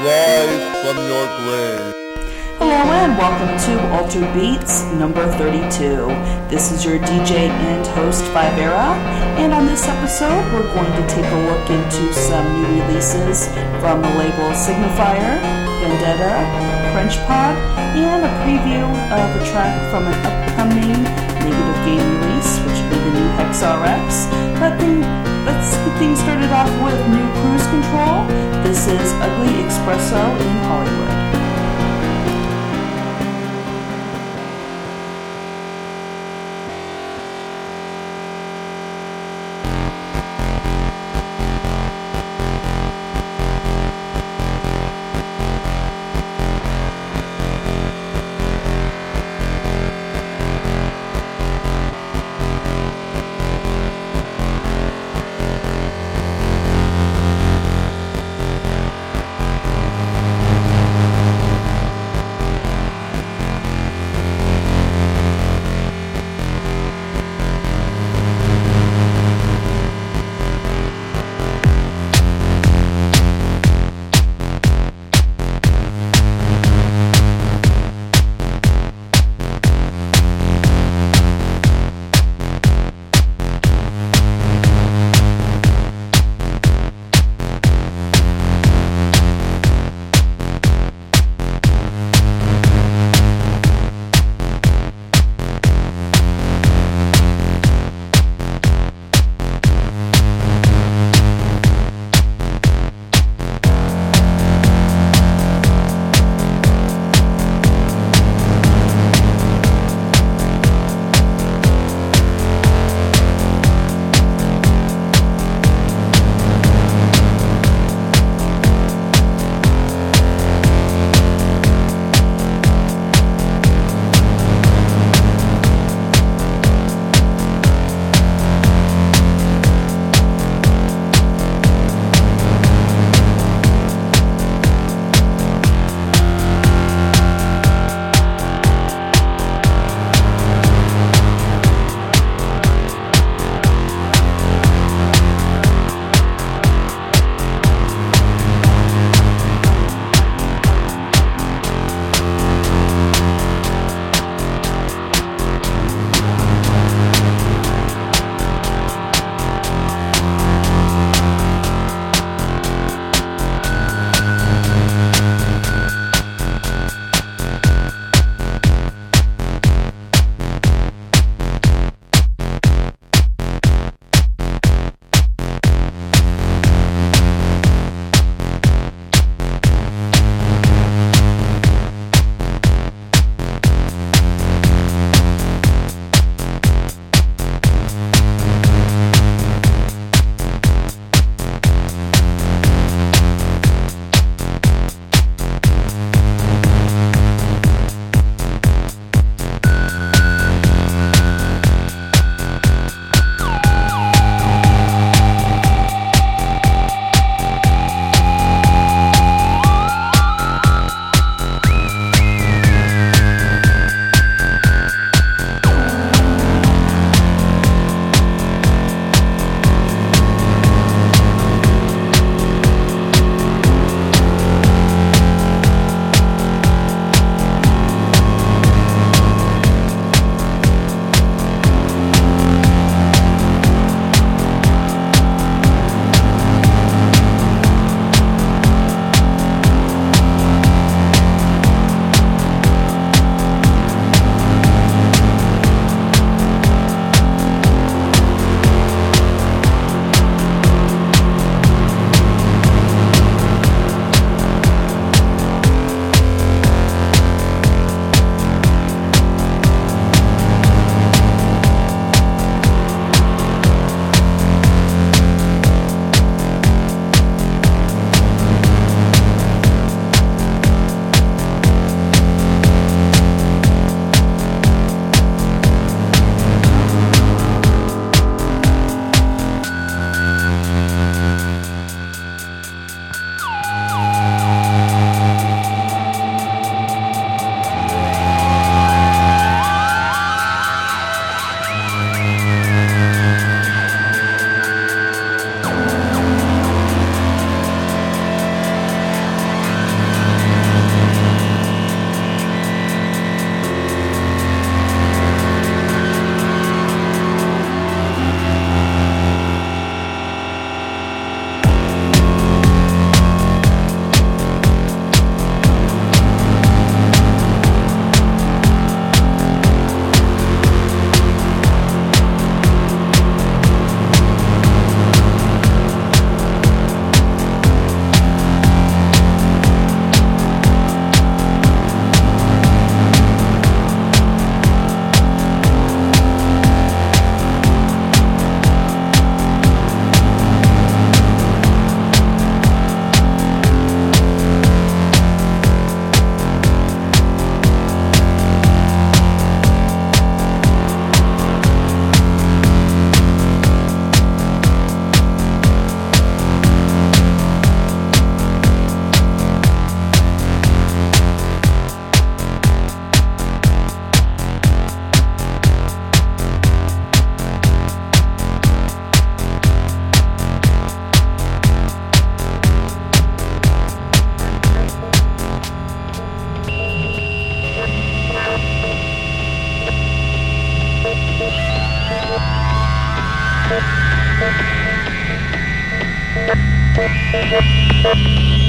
Live from your grave. Hello and welcome to Altered Beats number 32. This is your DJ and host Vivera, and on this episode we're going to take a look into some new releases from the label Signifier, Vendetta, Pinchpot, and a preview of a track from an upcoming negative game release, which will be the new XRX. But let's get things started off with new Cruise Control. This is Ugli Espresso in Hollywood.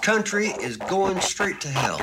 country is going straight to hell.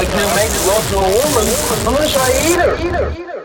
I can't make love to a woman unless I eat her.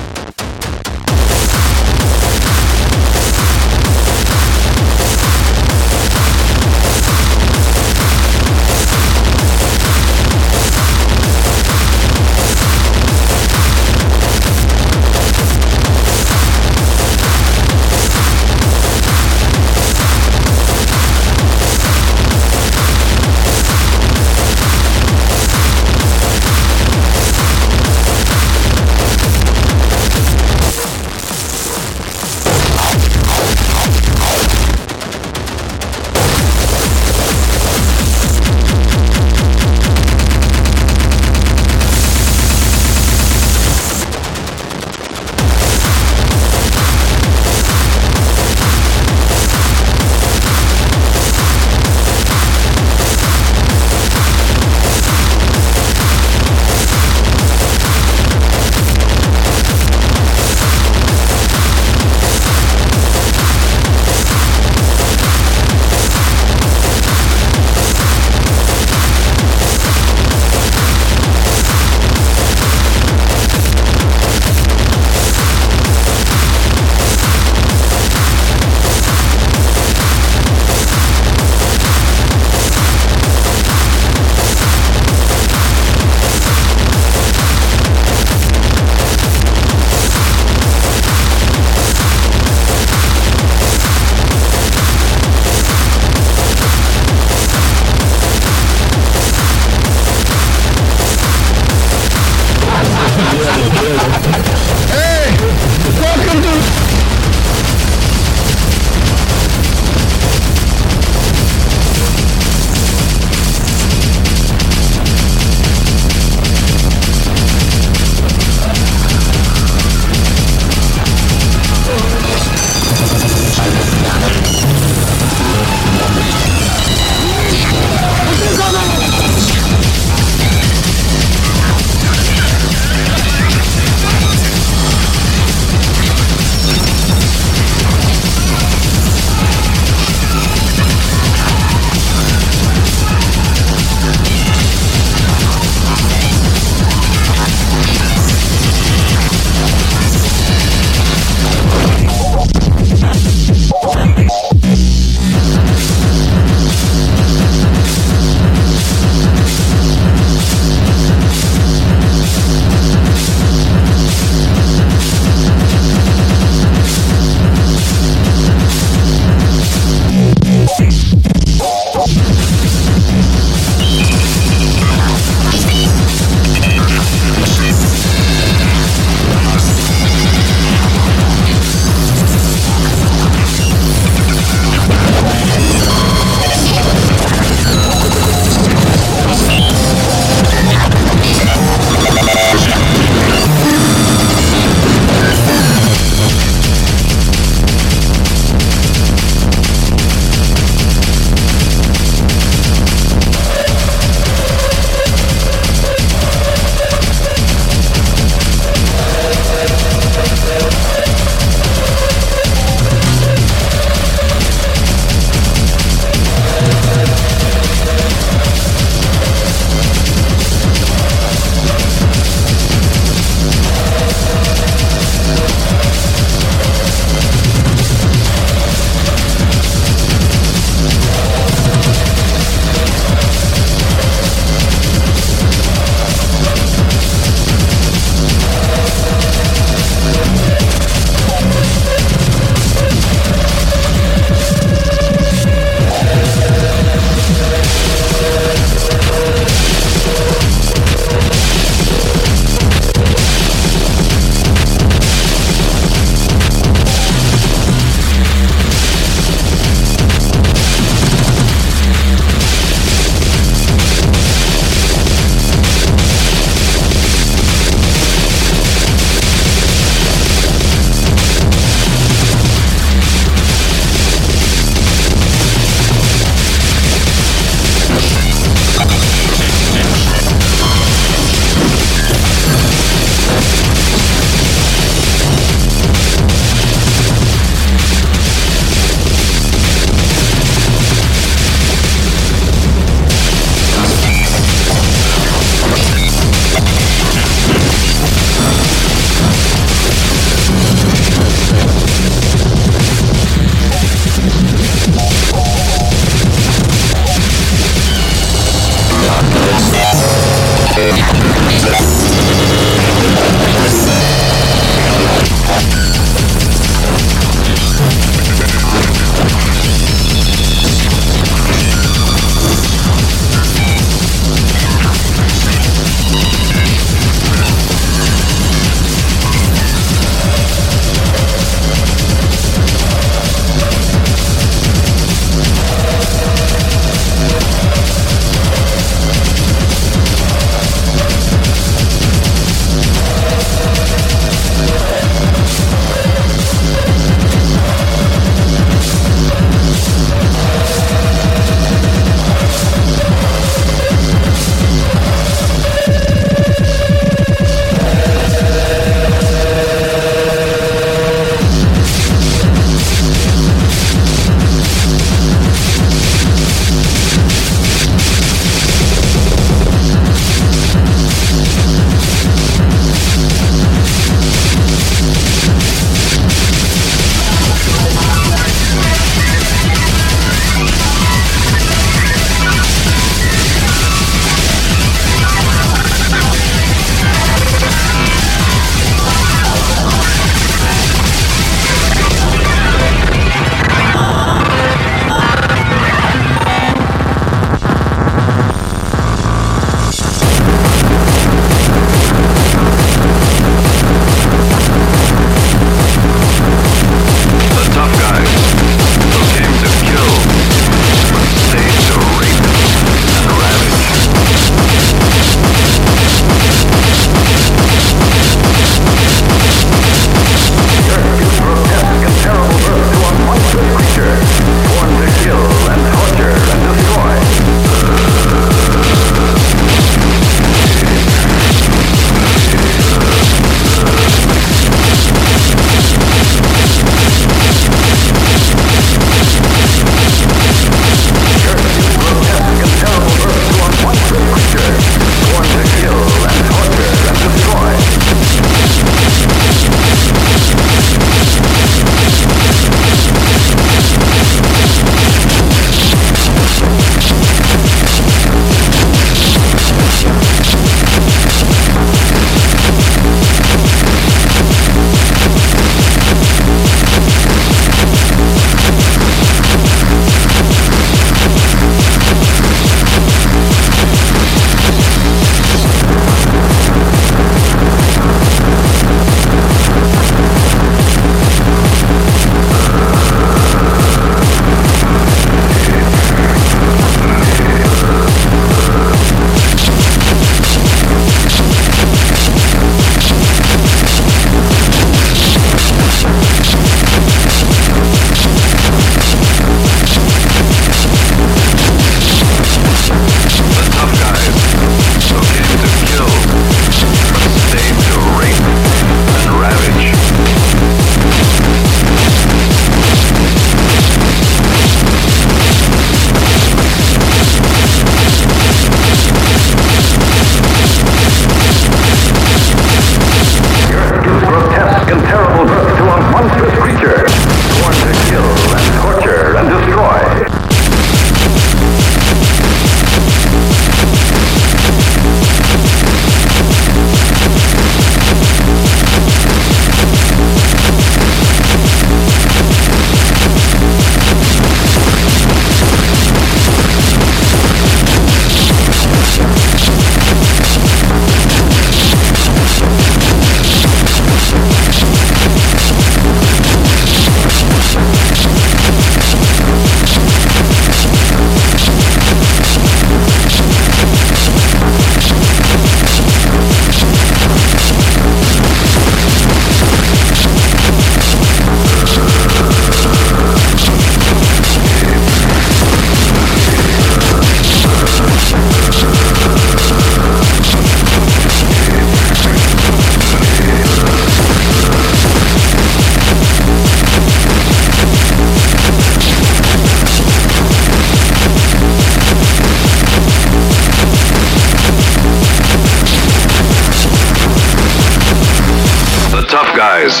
guys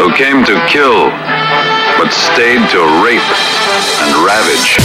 who came to kill, but stayed to rape and ravage.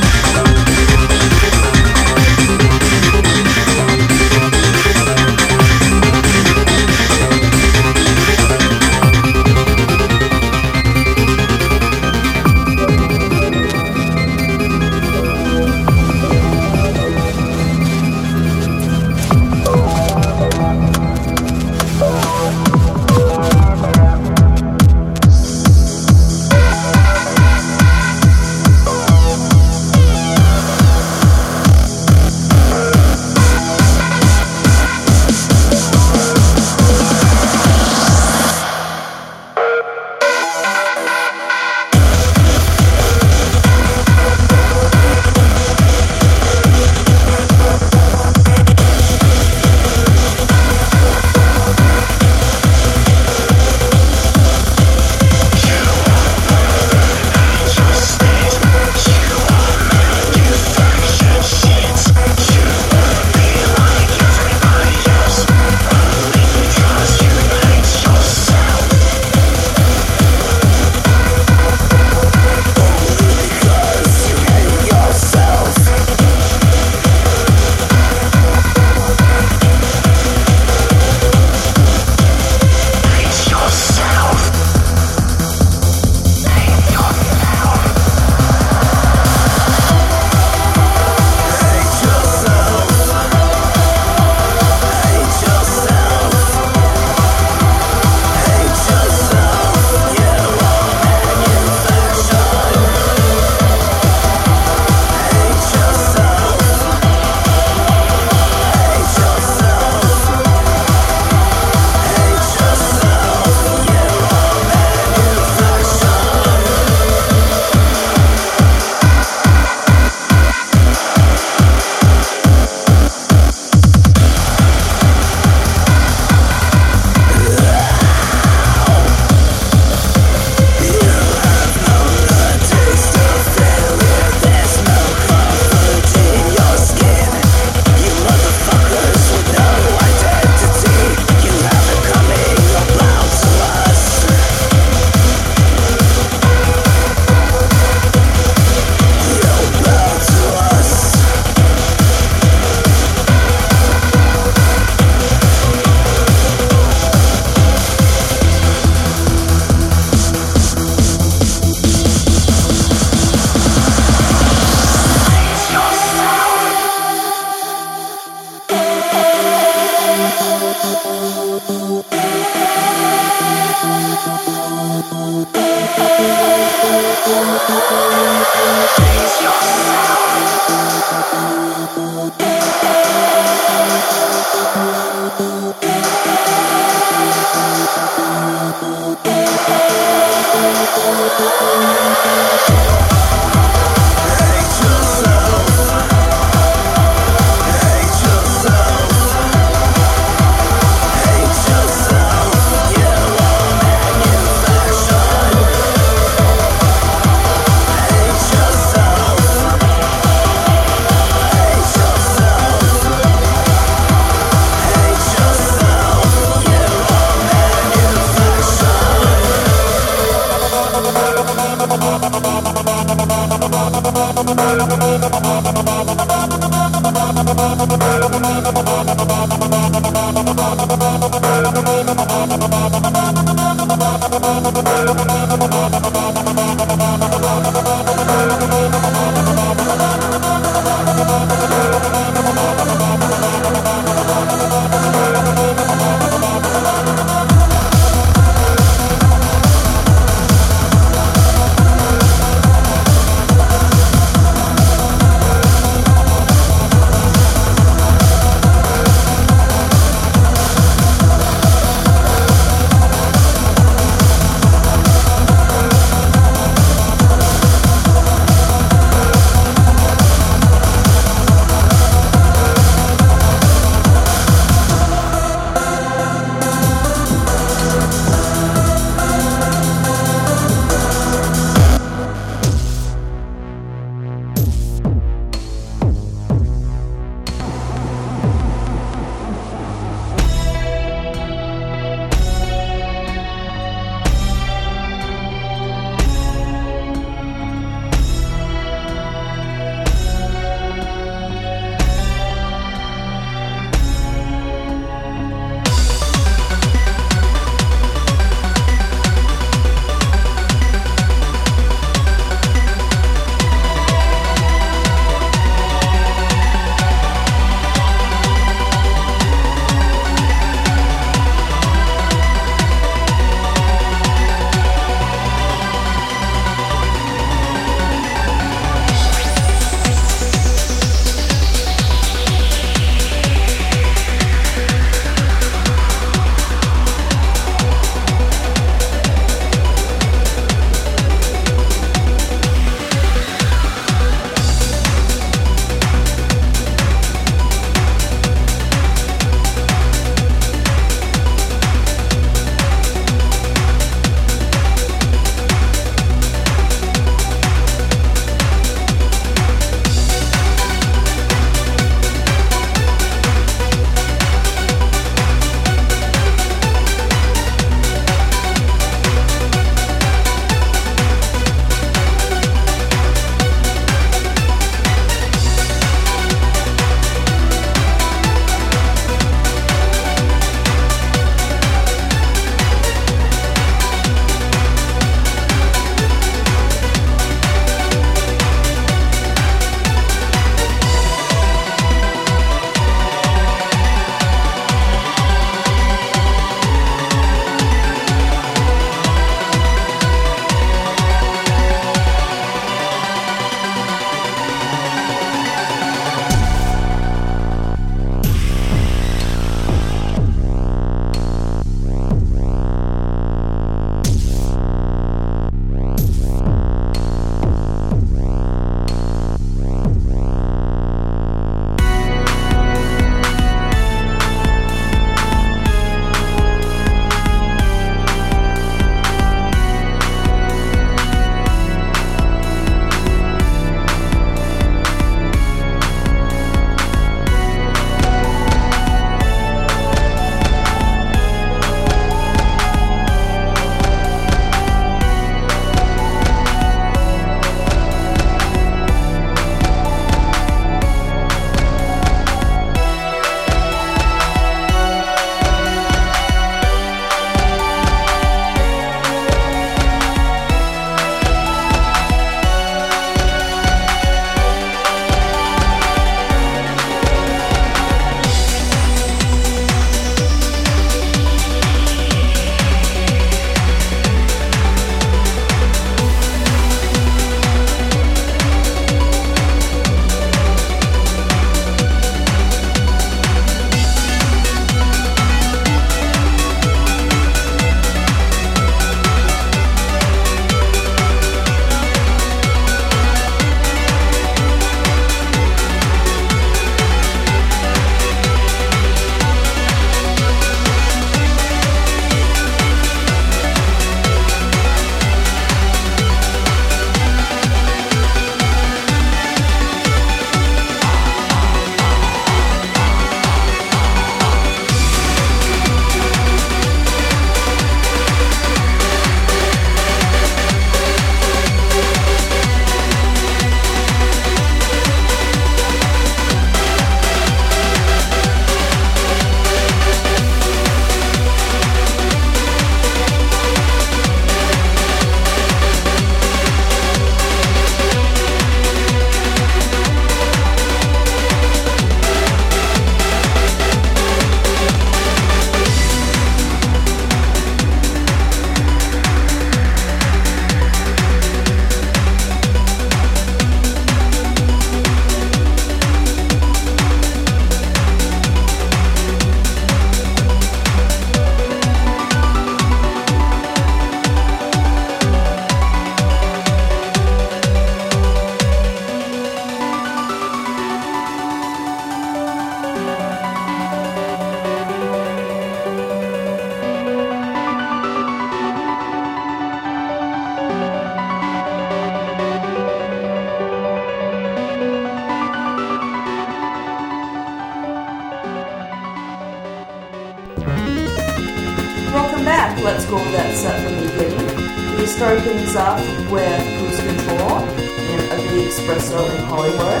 that, let's call that set from the beginning. This opens up with Cruise Control and Ugli Espresso in Hollywood.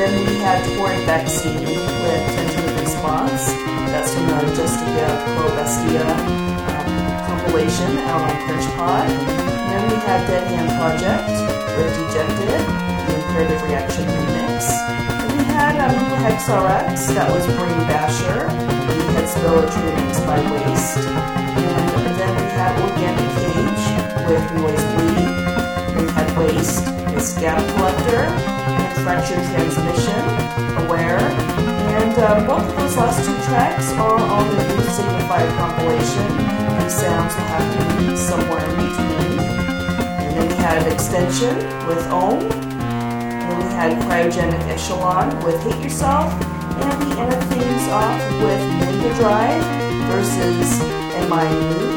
Then we had Touring Backseat with Tentative Response. That's from the Jessica Orestia compilation out on Pinchpot. Then we had Dead Hand Project with Dejected, the Imperative Reaction remix. Then we had HexRX, that was Brain Basher. It's Village Remix by Waste. And then we had Organic Cage with Noise Bleed. We had Waste with Scatter Collector and Fractured Transmission, Aware. And both of those last two tracks are on the new Signifier compilation. These sounds will have to be somewhere in between. And then we had Extension with Ohm. And then we had Cryogenic Echelon with Hate Yourself. And we ended things off with Mega Drive versus Am I Moot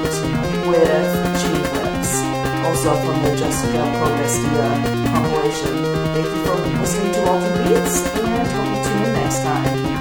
with G-Flips, also from the Jessica Orestia compilation. Thank you for listening to All the Beats, and hope you tune in next time.